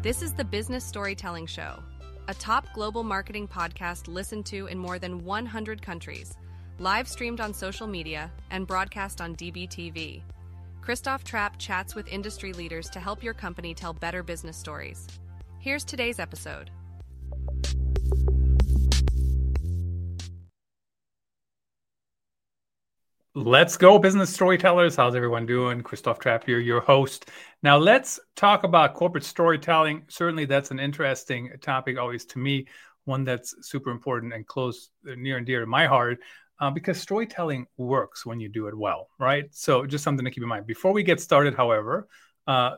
This is The Business Storytelling Show, a top global marketing podcast listened to in more than 100 countries, live streamed on social media, and broadcast on DBTV. Christoph Trapp chats with industry leaders to help your company tell better business stories. Here's today's episode. Let's go, business storytellers. How's everyone doing? Christoph Trapp here, your host. Now, let's talk about corporate storytelling. Certainly, that's an interesting topic always to me, one that's super important and close, near and dear to my heart, because storytelling works when you do it well, right? So just something to keep in mind. Before we get started, however,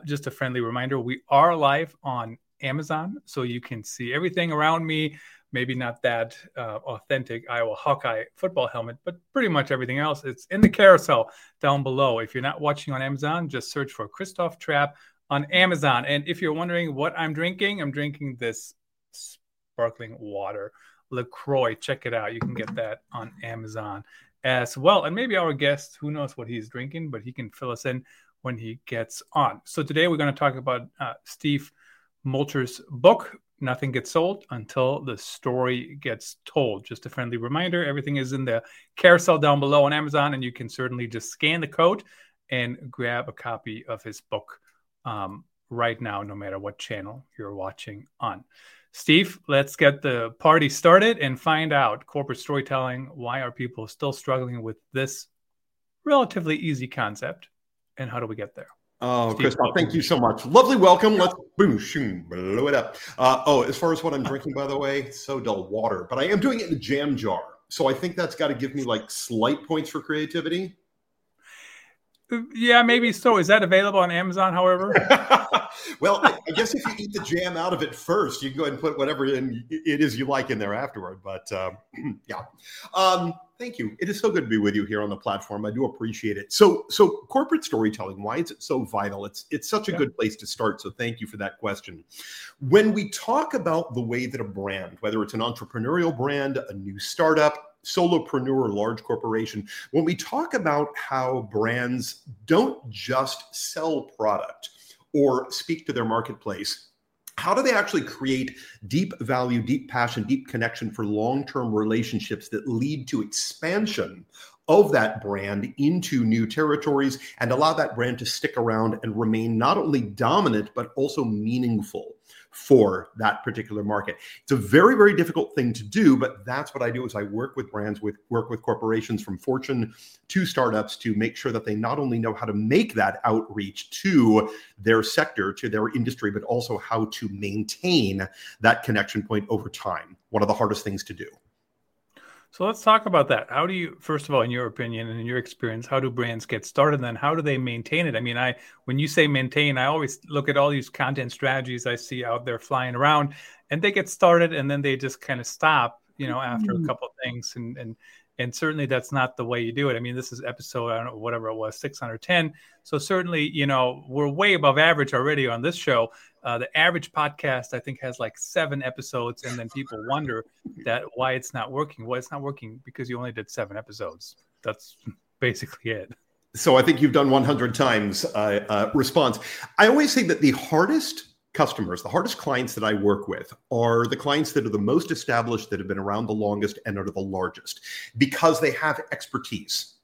just a friendly reminder, we are live on Amazon, so you can see everything around me. Maybe not that authentic Iowa Hawkeye football helmet, but pretty much everything else. It's in the carousel down below. If you're not watching on Amazon, just search for Christoph Trapp on Amazon. And if you're wondering what I'm drinking this sparkling water, LaCroix. Check it out. You can get that on Amazon as well. And maybe our guest, who knows what he's drinking, but he can fill us in when he gets on. So today we're going to talk about Steve Multer's book, Nothing Gets Sold Until the Story Gets Told. Just a friendly reminder, everything is in the carousel down below on Amazon, and you can certainly just scan the code and grab a copy of his book right now, no matter what channel you're watching on. Steve, let's get the party started and find out corporate storytelling. Why are people still struggling with this relatively easy concept, and how do we get there? Oh, Christoph, thank you so much. Lovely welcome. Let's boom, shoom, blow it up. As far as what I'm drinking, by the way, it's so dull water, but I am doing it in a jam jar. So I think that's got to give me like slight points for creativity. Yeah, maybe so. Is that available on Amazon, however? Well, I guess if you eat the jam out of it first, you can go ahead and put whatever it is you like in there afterward. But yeah. Thank you. It is so good to be with you here on the platform. I do appreciate it. So corporate storytelling, why is it so vital? It's such a good place to start. So thank you for that question. When we talk about the way that a brand, whether it's an entrepreneurial brand, a new startup, solopreneur, large corporation, when we talk about how brands don't just sell product or speak to their marketplace, how do they actually create deep value, deep passion, deep connection for long-term relationships that lead to expansion of that brand into new territories and allow that brand to stick around and remain not only dominant, but also meaningful for that particular market? It's a very, very difficult thing to do, but that's what I do. Is I work with brands, work with corporations from Fortune to startups to make sure that they not only know how to make that outreach to their sector, to their industry, but also how to maintain that connection point over time. One of the hardest things to do. So let's talk about that. How do you, first of all, in your opinion and in your experience, how do brands get started? And then how do they maintain it? I mean, when you say maintain, I always look at all these content strategies I see out there flying around, and they get started and then they just kind of stop, after a couple of things. And certainly that's not the way you do it. I mean, this is episode, I don't know, whatever it was, 610. So certainly, we're way above average already on this show. The average podcast, I think, has like 7 episodes. And then people wonder why it's not working. Well, it's not working because you only did 7 episodes. That's basically it. So I think you've done 100 times response. I always say that the hardest customers, the hardest clients that I work with are the clients that are the most established, that have been around the longest, and are the largest, because they have expertise.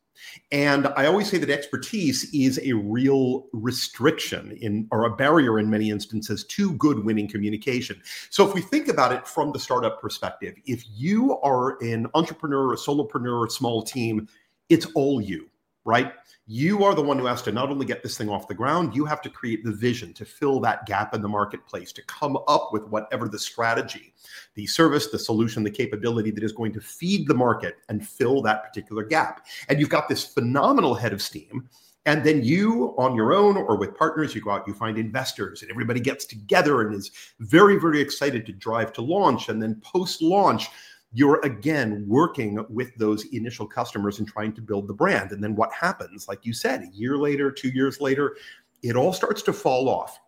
And I always say that expertise is a real restriction or a barrier in many instances to good winning communication. So if we think about it from the startup perspective, if you are an entrepreneur, a solopreneur, a small team, it's all you, right? You are the one who has to not only get this thing off the ground, you have to create the vision to fill that gap in the marketplace, to come up with whatever the strategy, the service, the solution, the capability that is going to feed the market and fill that particular gap. And you've got this phenomenal head of steam. And then you, on your own or with partners, you go out, you find investors, and everybody gets together and is very, very excited to drive to launch. And then post-launch, you're again working with those initial customers and trying to build the brand. And then what happens, like you said, a year later, 2 years later, it all starts to fall off.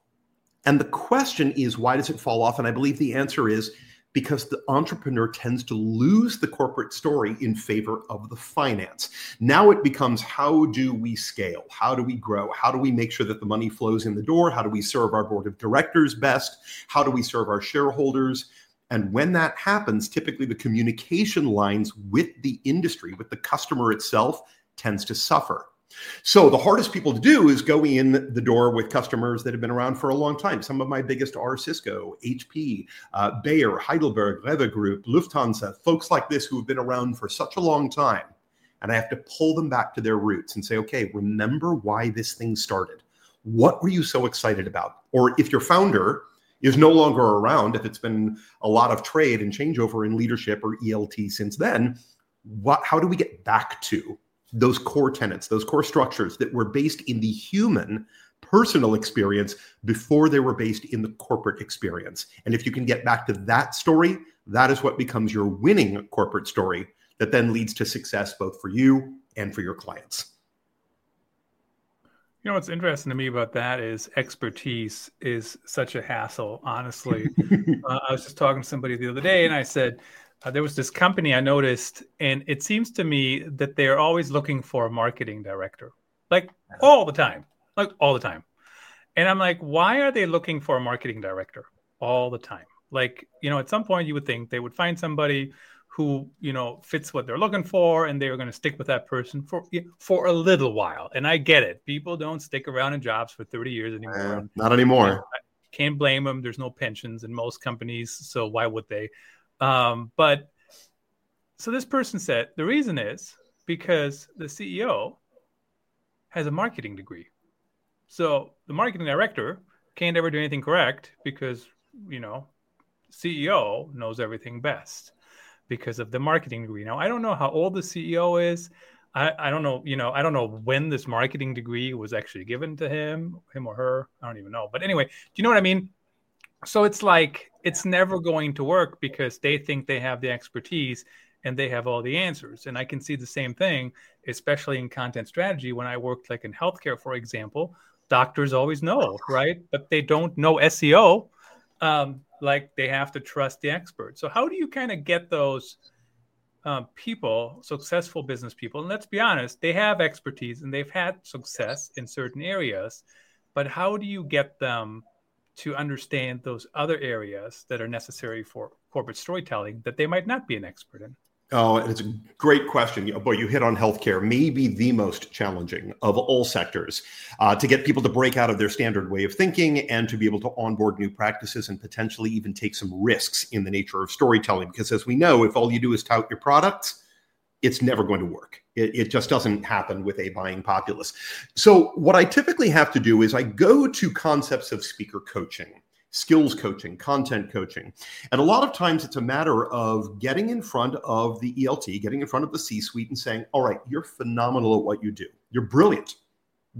And the question is, why does it fall off? And I believe the answer is because the entrepreneur tends to lose the corporate story in favor of the finance. Now it becomes, how do we scale? How do we grow? How do we make sure that the money flows in the door? How do we serve our board of directors best? How do we serve our shareholders? And when that happens, typically the communication lines with the industry, with the customer itself, tends to suffer. So the hardest people to do is go in the door with customers that have been around for a long time. Some of my biggest are Cisco, HP, Bayer, Heidelberg, Reva Group, Lufthansa, folks like this who have been around for such a long time. And I have to pull them back to their roots and say, okay, remember why this thing started. What were you so excited about? Or if your founder is no longer around, if it's been a lot of trade and changeover in leadership or ELT since then, how do we get back to those core tenets, those core structures that were based in the human personal experience before they were based in the corporate experience? And if you can get back to that story, that is what becomes your winning corporate story that then leads to success both for you and for your clients. You know, what's interesting to me about that is expertise is such a hassle, honestly. I was just talking to somebody the other day and I said, there was this company I noticed, and it seems to me that they're always looking for a marketing director, like all the time. And I'm like, why are they looking for a marketing director all the time? Like, you know, at some point you would think they would find somebody who, you know, fits what they're looking for, and they are going to stick with that person for a little while. And I get it. People don't stick around in jobs for 30 years anymore. Not anymore. I can't blame them. There's no pensions in most companies, so why would they? But so this person said, the reason is because the CEO has a marketing degree. So the marketing director can't ever do anything correct because, you know, CEO knows everything best because of the marketing degree. Now, I don't know how old the CEO is. I don't know, you know, I don't know when this marketing degree was actually given to him or her. I don't even know. But anyway, do you know what I mean? So it's like, it's never going to work because they think they have the expertise and they have all the answers. And I can see the same thing, especially in content strategy. When I worked like in healthcare, for example, doctors always know, right? But they don't know SEO. Like they have to trust the expert. So how do you kind of get those people, successful business people? And let's be honest, they have expertise and they've had success in certain areas, but how do you get them to understand those other areas that are necessary for corporate storytelling that they might not be an expert in? Oh, it's a great question. Boy, you hit on healthcare, maybe the most challenging of all sectors, to get people to break out of their standard way of thinking and to be able to onboard new practices and potentially even take some risks in the nature of storytelling. Because as we know, if all you do is tout your products, it's never going to work. It just doesn't happen with a buying populace. So what I typically have to do is I go to concepts of speaker coaching, skills coaching, content coaching. And a lot of times it's a matter of getting in front of the ELT, getting in front of the C-suite and saying, all right, you're phenomenal at what you do. You're brilliant.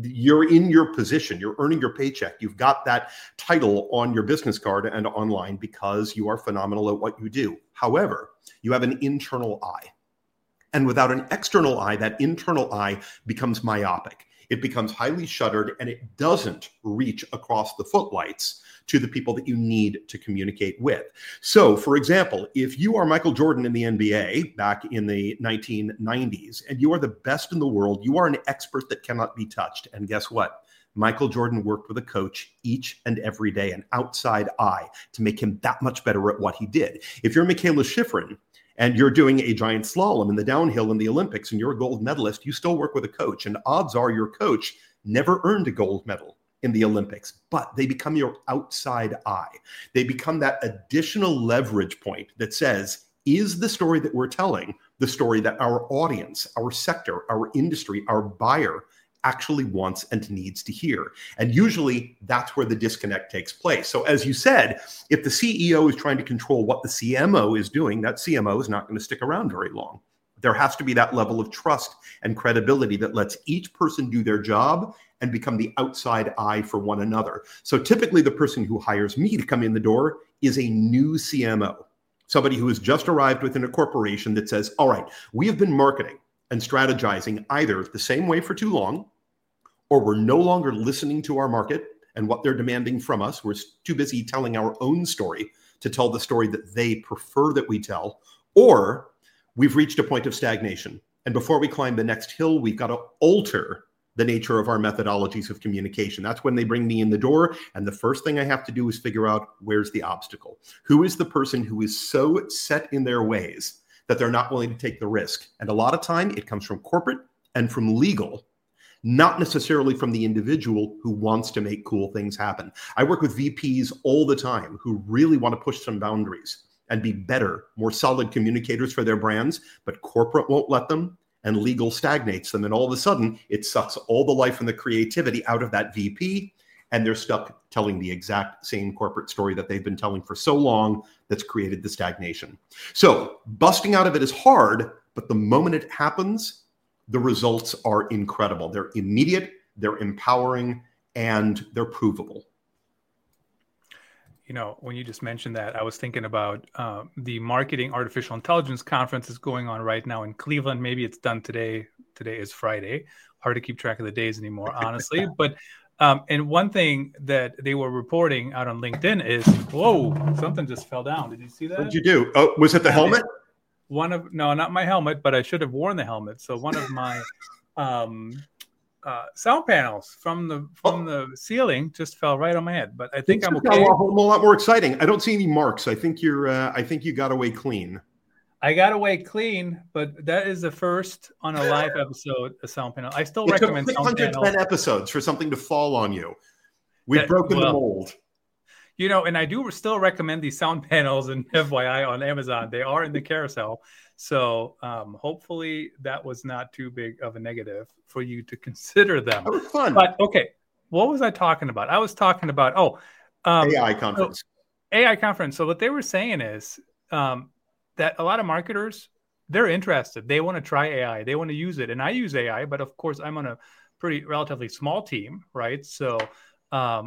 You're in your position. You're earning your paycheck. You've got that title on your business card and online because you are phenomenal at what you do. However, you have an internal eye. And without an external eye, that internal eye becomes myopic. It becomes highly shuttered, and it doesn't reach across the footlights to the people that you need to communicate with. So, for example, if you are Michael Jordan in the NBA back in the 1990s, and you are the best in the world, you are an expert that cannot be touched. And guess what? Michael Jordan worked with a coach each and every day, an outside eye, to make him that much better at what he did. If you're Michaela Schifrin, and you're doing a giant slalom in the downhill in the Olympics, and you're a gold medalist, you still work with a coach. And odds are your coach never earned a gold medal in the Olympics, but they become your outside eye. They become that additional leverage point that says, is the story that we're telling the story that our audience, our sector, our industry, our buyer actually wants and needs to hear? And usually that's where the disconnect takes place. So as you said, if the CEO is trying to control what the CMO is doing, that CMO is not going to stick around very long. There has to be that level of trust and credibility that lets each person do their job and become the outside eye for one another. So typically the person who hires me to come in the door is a new CMO, somebody who has just arrived within a corporation that says, all right, we have been marketing and strategizing either the same way for too long, or we're no longer listening to our market and what they're demanding from us. We're too busy telling our own story to tell the story that they prefer that we tell, or we've reached a point of stagnation. And before we climb the next hill, we've got to alter the nature of our methodologies of communication. That's when they bring me in the door. And the first thing I have to do is figure out, where's the obstacle? Who is the person who is so set in their ways that they're not willing to take the risk? And a lot of time it comes from corporate and from legal, not necessarily from the individual who wants to make cool things happen. I work with VPs all the time who really want to push some boundaries and be better, more solid communicators for their brands, but corporate won't let them and legal stagnates them. And all of a sudden, it sucks all the life and the creativity out of that VP, and they're stuck telling the exact same corporate story that they've been telling for so long that's created the stagnation. So busting out of it is hard, but the moment it happens, the results are incredible. They're immediate, they're empowering, and they're provable. You know, when you just mentioned that, I was thinking about the Marketing Artificial Intelligence Conference is going on right now in Cleveland. Maybe it's done today. Today is Friday. Hard to keep track of the days anymore, honestly. But and one thing that they were reporting out on LinkedIn is, whoa, something just fell down. Did you see that? What did you do? Oh, was it the helmet? No, not my helmet, but I should have worn the helmet. So one of my sound panels from the ceiling just fell right on my head, but I think I'm okay. A whole lot more exciting. I don't see any marks. I think you got away clean. I got away clean, but that is the first on a live episode of sound panel. I still recommend took sound panels. 610 episodes for something to fall on you. We've broken the mold. You know, and I do still recommend these sound panels and FYI on Amazon. They are in the carousel. So hopefully that was not too big of a negative for you to consider them. That was fun. But okay, what was I talking about? I was talking about, AI conference. AI conference. So what they were saying is that a lot of marketers, they're interested. They want to try AI. They want to use it. And I use AI, but of course I'm on a relatively small team, right? So I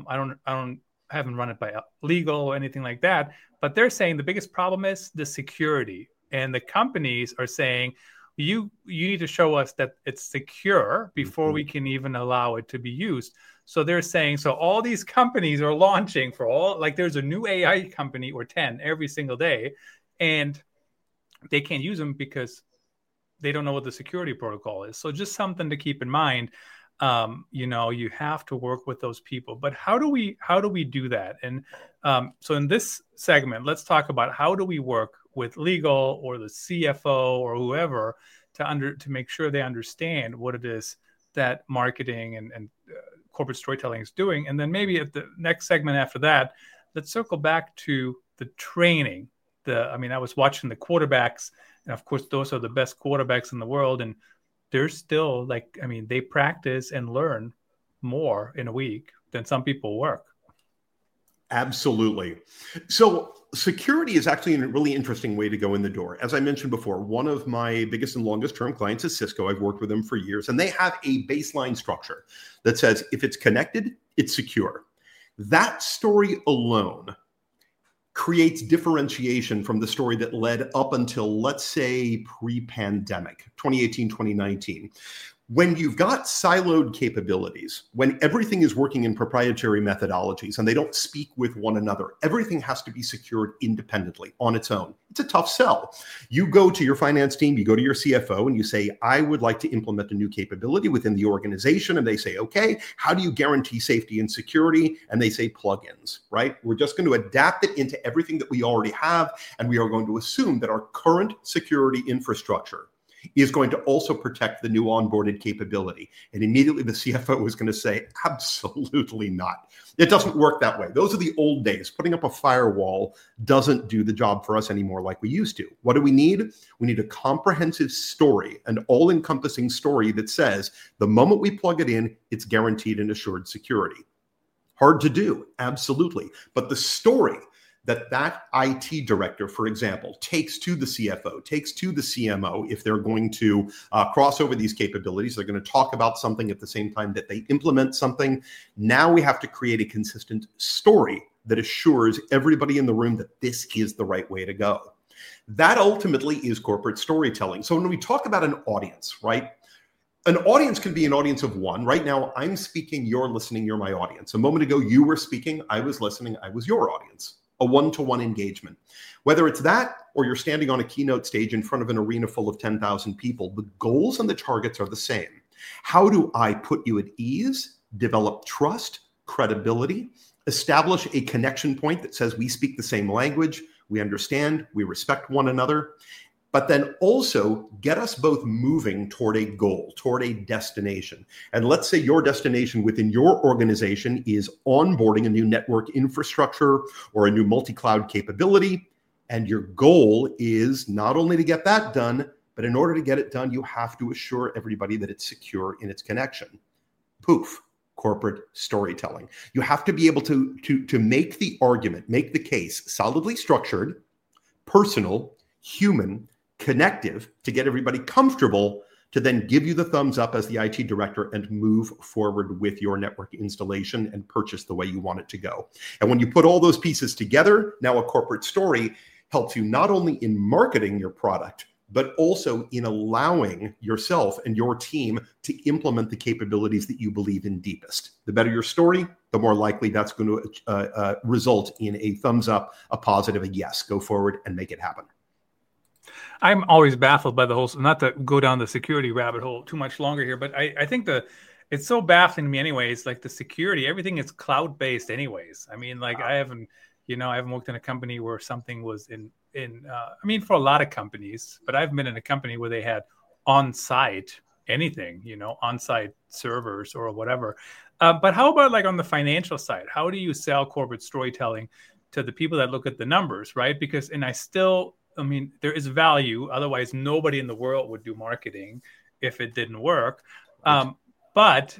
haven't run it by legal or anything like that, but they're saying the biggest problem is the security, and the companies are saying you need to show us that it's secure before we can even allow it to be used. So they're saying, so all these companies are launching there's a new AI company or 10 every single day, and they can't use them because they don't know what the security protocol is. So just something to keep in mind. You know, you have to work with those people, but how do we do that? And so in this segment, let's talk about how do we work with legal or the CFO or whoever to make sure they understand what it is that marketing and corporate storytelling is doing. And then maybe at the next segment after that, let's circle back to the training. I was watching the quarterbacks, and of course, those are the best quarterbacks in the world. And they're still they practice and learn more in a week than some people work. Absolutely. So security is actually a really interesting way to go in the door. As I mentioned before, one of my biggest and longest term clients is Cisco. I've worked with them for years, and they have a baseline structure that says, if it's connected, it's secure. That story alone creates differentiation from the story that led up until, let's say, pre-pandemic, 2018, 2019. When you've got siloed capabilities, when everything is working in proprietary methodologies and they don't speak with one another, everything has to be secured independently on its own. It's a tough sell. You go to your finance team, you go to your CFO, and you say, I would like to implement a new capability within the organization. And they say, okay, how do you guarantee safety and security? And they say plugins, right? We're just going to adapt it into everything that we already have. And we are going to assume that our current security infrastructure is going to also protect the new onboarded capability. And immediately the CFO is going to say, absolutely not. It doesn't work that way. Those are the old days. Putting up a firewall doesn't do the job for us anymore like we used to. What do we need? We need a comprehensive story, an all-encompassing story that says, the moment we plug it in, it's guaranteed and assured security. Hard to do, absolutely. But the story that IT director, for example, takes to the CFO, takes to the CMO, if they're going to cross over these capabilities, they're going to talk about something at the same time that they implement something. Now we have to create a consistent story that assures everybody in the room that this is the right way to go. That ultimately is corporate storytelling. So when we talk about an audience, right? An audience can be an audience of one. Right now, I'm speaking, you're listening, you're my audience. A moment ago, you were speaking, I was listening, I was your audience. a one-to-one engagement. Whether it's that or you're standing on a keynote stage in front of an arena full of 10,000 people, the goals and the targets are the same. How do I put you at ease, develop trust, credibility, establish a connection point that says we speak the same language, we understand, we respect one another, but then also get us both moving toward a goal, toward a destination. And let's say your destination within your organization is onboarding a new network infrastructure or a new multi-cloud capability. And your goal is not only to get that done, but in order to get it done, you have to assure everybody that it's secure in its connection. Poof. Corporate storytelling. You have to be able to make the argument, make the case solidly structured, personal, human, connective to get everybody comfortable to then give you the thumbs up as the IT director and move forward with your network installation and purchase the way you want it to go. And when you put all those pieces together, now a corporate story helps you not only in marketing your product, but also in allowing yourself and your team to implement the capabilities that you believe in deepest. The better your story, the more likely that's going to result in a thumbs up, a positive, a yes, go forward and make it happen. I'm always baffled by the whole, not to go down the security rabbit hole too much longer here, but I think it's so baffling to me anyways, like the security, everything is cloud-based anyways. I mean, like I haven't worked in a company where something was for a lot of companies, but I've been in a company where they had on-site anything, on-site servers or whatever. But how about like on the financial side? How do you sell corporate storytelling to the people that look at the numbers, right? Because, there is value. Otherwise, nobody in the world would do marketing if it didn't work. But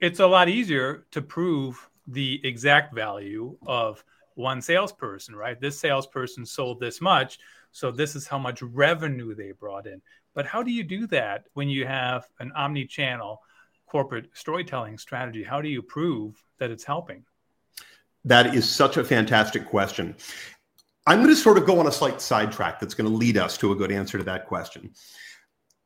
it's a lot easier to prove the exact value of one salesperson, right? This salesperson sold this much, so this is how much revenue they brought in. But how do you do that when you have an omni-channel corporate storytelling strategy? How do you prove that it's helping? That is such a fantastic question. I'm going to sort of go on a slight sidetrack that's going to lead us to a good answer to that question.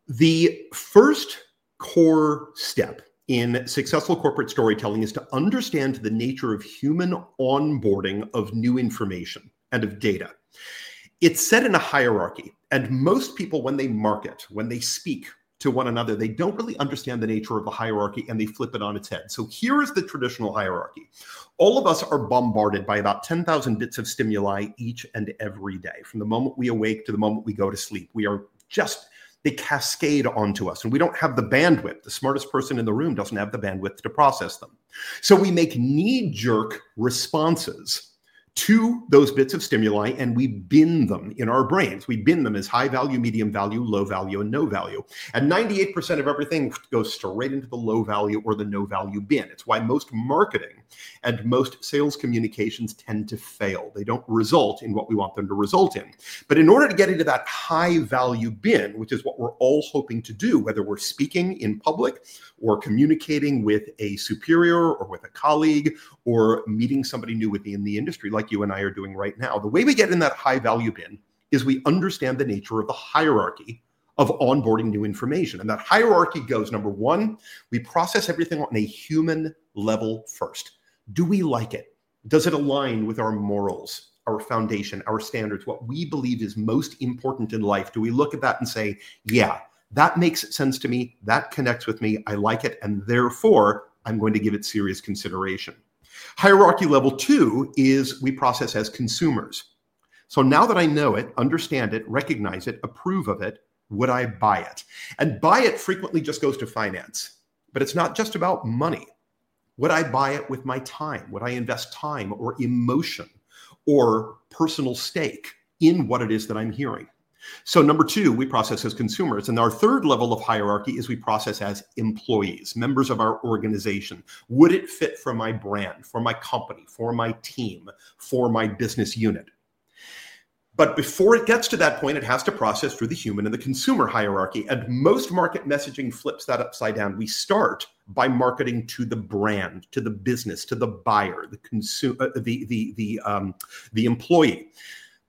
The first core step in successful corporate storytelling is to understand the nature of human onboarding of new information and of data. It's set in a hierarchy, and most people, when they market, when they speak to one another, they don't really understand the nature of the hierarchy and they flip it on its head. So here is the traditional hierarchy. All of us are bombarded by about 10,000 bits of stimuli each and every day. From the moment we awake to the moment we go to sleep, they cascade onto us, and we don't have the bandwidth. The smartest person in the room doesn't have the bandwidth to process them. So we make knee-jerk responses to those bits of stimuli, and we bin them in our brains. We bin them as high value, medium value, low value, and no value. And 98% of everything goes straight into the low value or the no value bin. It's why most marketing and most sales communications tend to fail. They don't result in what we want them to result in. But in order to get into that high value bin, which is what we're all hoping to do, whether we're speaking in public or communicating with a superior or with a colleague or meeting somebody new within the industry, like you and I are doing right now, the way we get in that high value bin is we understand the nature of the hierarchy of onboarding new information. And that hierarchy goes, number one, we process everything on a human level first. Do we like it? Does it align with our morals, our foundation, our standards, what we believe is most important in life? Do we look at that and say, yeah, that makes sense to me, that connects with me, I like it, and therefore I'm going to give it serious consideration. Hierarchy level two is we process as consumers. So now that I know it, understand it, recognize it, approve of it, would I buy it? And buy it frequently just goes to finance, but it's not just about money. Would I buy it with my time? Would I invest time or emotion or personal stake in what it is that I'm hearing? So number two, we process as consumers. And our third level of hierarchy is we process as employees, members of our organization. Would it fit for my brand, for my company, for my team, for my business unit? But before it gets to that point, it has to process through the human and the consumer hierarchy. And most market messaging flips that upside down. We start by marketing to the brand, to the business, to the buyer, the employee.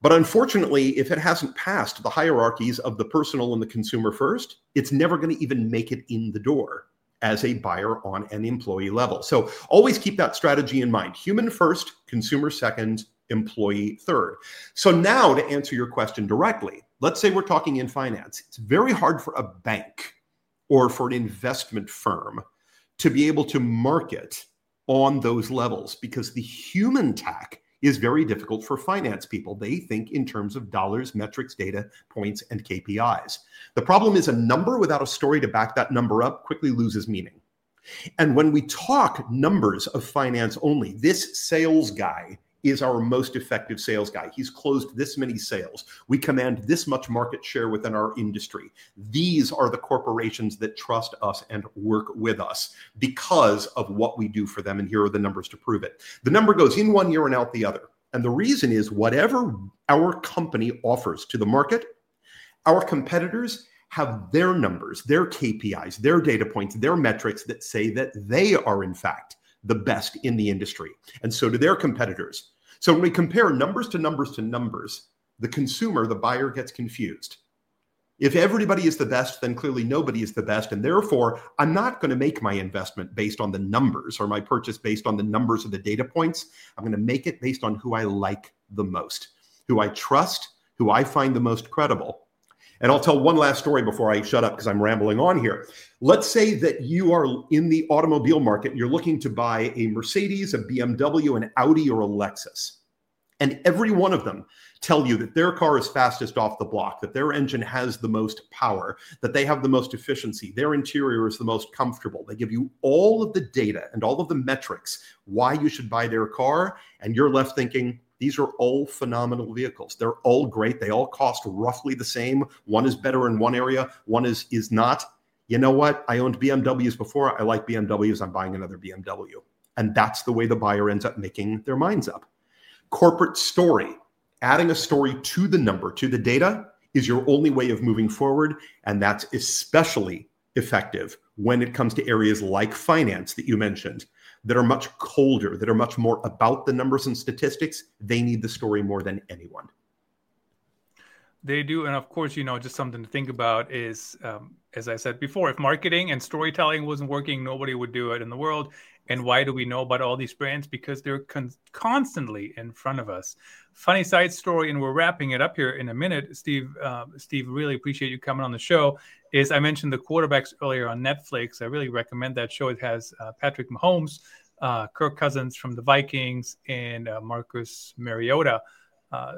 But unfortunately, if it hasn't passed the hierarchies of the personal and the consumer first, it's never going to even make it in the door as a buyer on an employee level. So always keep that strategy in mind. Human first, consumer second, employee third. So now, to answer your question directly, let's say we're talking in finance. It's very hard for a bank or for an investment firm to be able to market on those levels because the human tack is very difficult for finance people. They think in terms of dollars, metrics, data, points, and KPIs. The problem is a number without a story to back that number up quickly loses meaning. And when we talk numbers of finance only, this sales guy is our most effective sales guy. He's closed this many sales. We command this much market share within our industry. These are the corporations that trust us and work with us because of what we do for them. And here are the numbers to prove it. The number goes in one ear and out the other. And the reason is whatever our company offers to the market, our competitors have their numbers, their KPIs, their data points, their metrics that say that they are, in fact, the best in the industry. And so do their competitors. So when we compare numbers to numbers to numbers, the consumer, the buyer, gets confused. If everybody is the best, then clearly nobody is the best. And therefore, I'm not going to make my investment based on the numbers or my purchase based on the numbers or the data points. I'm going to make it based on who I like the most, who I trust, who I find the most credible. And I'll tell one last story before I shut up because I'm rambling on here. Let's say that you are in the automobile market. You're looking to buy a Mercedes, a BMW, an Audi, or a Lexus. And every one of them tell you that their car is fastest off the block, that their engine has the most power, that they have the most efficiency, their interior is the most comfortable. They give you all of the data and all of the metrics why you should buy their car. And you're left thinking, these are all phenomenal vehicles. They're all great. They all cost roughly the same. One is better in one area. One is not. You know what? I owned BMWs before. I like BMWs. I'm buying another BMW. And that's the way the buyer ends up making their minds up. Corporate story, adding a story to the number, to the data, is your only way of moving forward. And that's especially effective when it comes to areas like finance that you mentioned, that are much colder, that are much more about the numbers and statistics. They need the story more than anyone. They do. And of course, you know, just something to think about is, as I said before, if marketing and storytelling wasn't working, nobody would do it in the world. And why do we know about all these brands? Because they're constantly in front of us. Funny side story, and we're wrapping it up here in a minute. Steve, really appreciate you coming on the show. Is I mentioned The Quarterbacks earlier on Netflix. I really recommend that show. It has Patrick Mahomes, Kirk Cousins from the Vikings, and Marcus Mariota.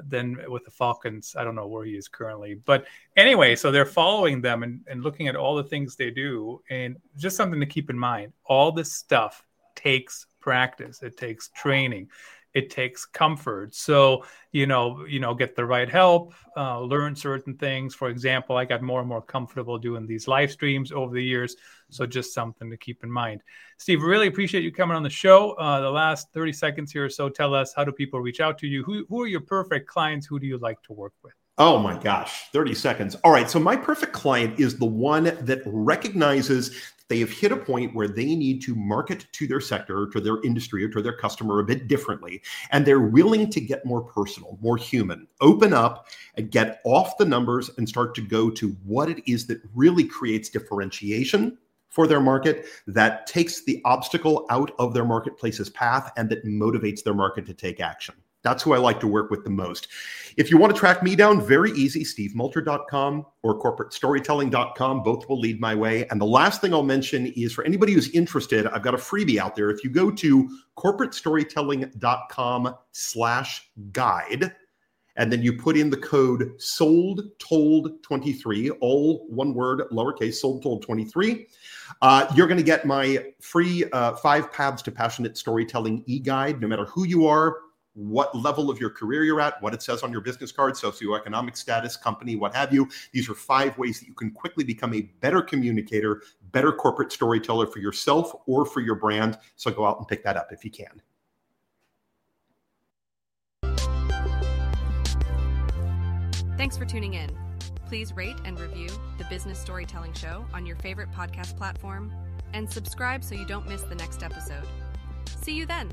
Then with the Falcons, I don't know where he is currently. But anyway, so they're following them and looking at all the things they do. And just something to keep in mind, all this stuff takes practice. It takes training. It takes comfort. So, you know, get the right help, learn certain things. For example, I got more and more comfortable doing these live streams over the years. So just something to keep in mind. Steve, really appreciate you coming on the show. The last 30 seconds here or so, tell us, how do people reach out to you? Who are your perfect clients? Who do you like to work with? Oh my gosh, 30 seconds. All right. So my perfect client is the one that recognizes they have hit a point where they need to market to their sector, or to their industry, or to their customer a bit differently. And they're willing to get more personal, more human, open up and get off the numbers and start to go to what it is that really creates differentiation for their market, that takes the obstacle out of their marketplace's path, and that motivates their market to take action. That's who I like to work with the most. If you want to track me down, very easy, stevemulter.com or corporatestorytelling.com. Both will lead my way. And the last thing I'll mention is, for anybody who's interested, I've got a freebie out there. If you go to corporatestorytelling.com/guide, and then you put in the code SOLDTOLD23, all one word, lowercase, SOLDTOLD23, you're going to get my free 5 Paths to Passionate Storytelling e-guide, no matter who you are, what level of your career you're at, what it says on your business card, socioeconomic status, company, what have you. These are 5 ways that you can quickly become a better communicator, better corporate storyteller for yourself or for your brand. So go out and pick that up if you can. Thanks for tuning in. Please rate and review The Business Storytelling Show on your favorite podcast platform and subscribe so you don't miss the next episode. See you then.